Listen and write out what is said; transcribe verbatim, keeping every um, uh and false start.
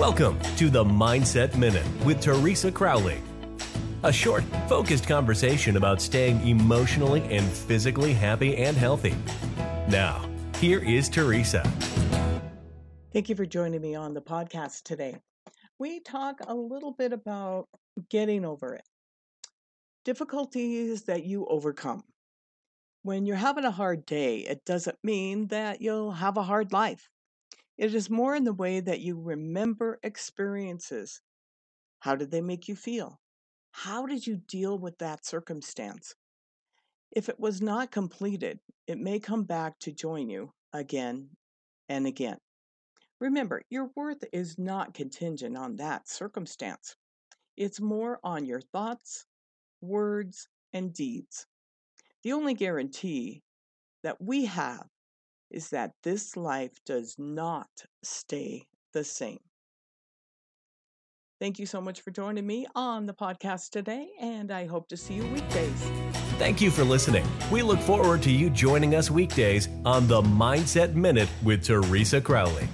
Welcome to the Mindset Minute with Teresa Crowley. A short, focused conversation about staying emotionally and physically happy and healthy. Now, here is Teresa. Thank you for joining me on the podcast today. We talk a little bit about getting over it. Difficulties that you overcome. When you're having a hard day, it doesn't mean that you'll have a hard life. It is more in the way that you remember experiences. How did they make you feel? How did you deal with that circumstance? If it was not completed, it may come back to join you again and again. Remember, your worth is not contingent on that circumstance. It's more on your thoughts, words, and deeds. The only guarantee that we have is that this life does not stay the same. Thank you so much for joining me on the podcast today, and I hope to see you weekdays. Thank you for listening. We look forward to you joining us weekdays on the Mindset Minute with Teresa Crowley.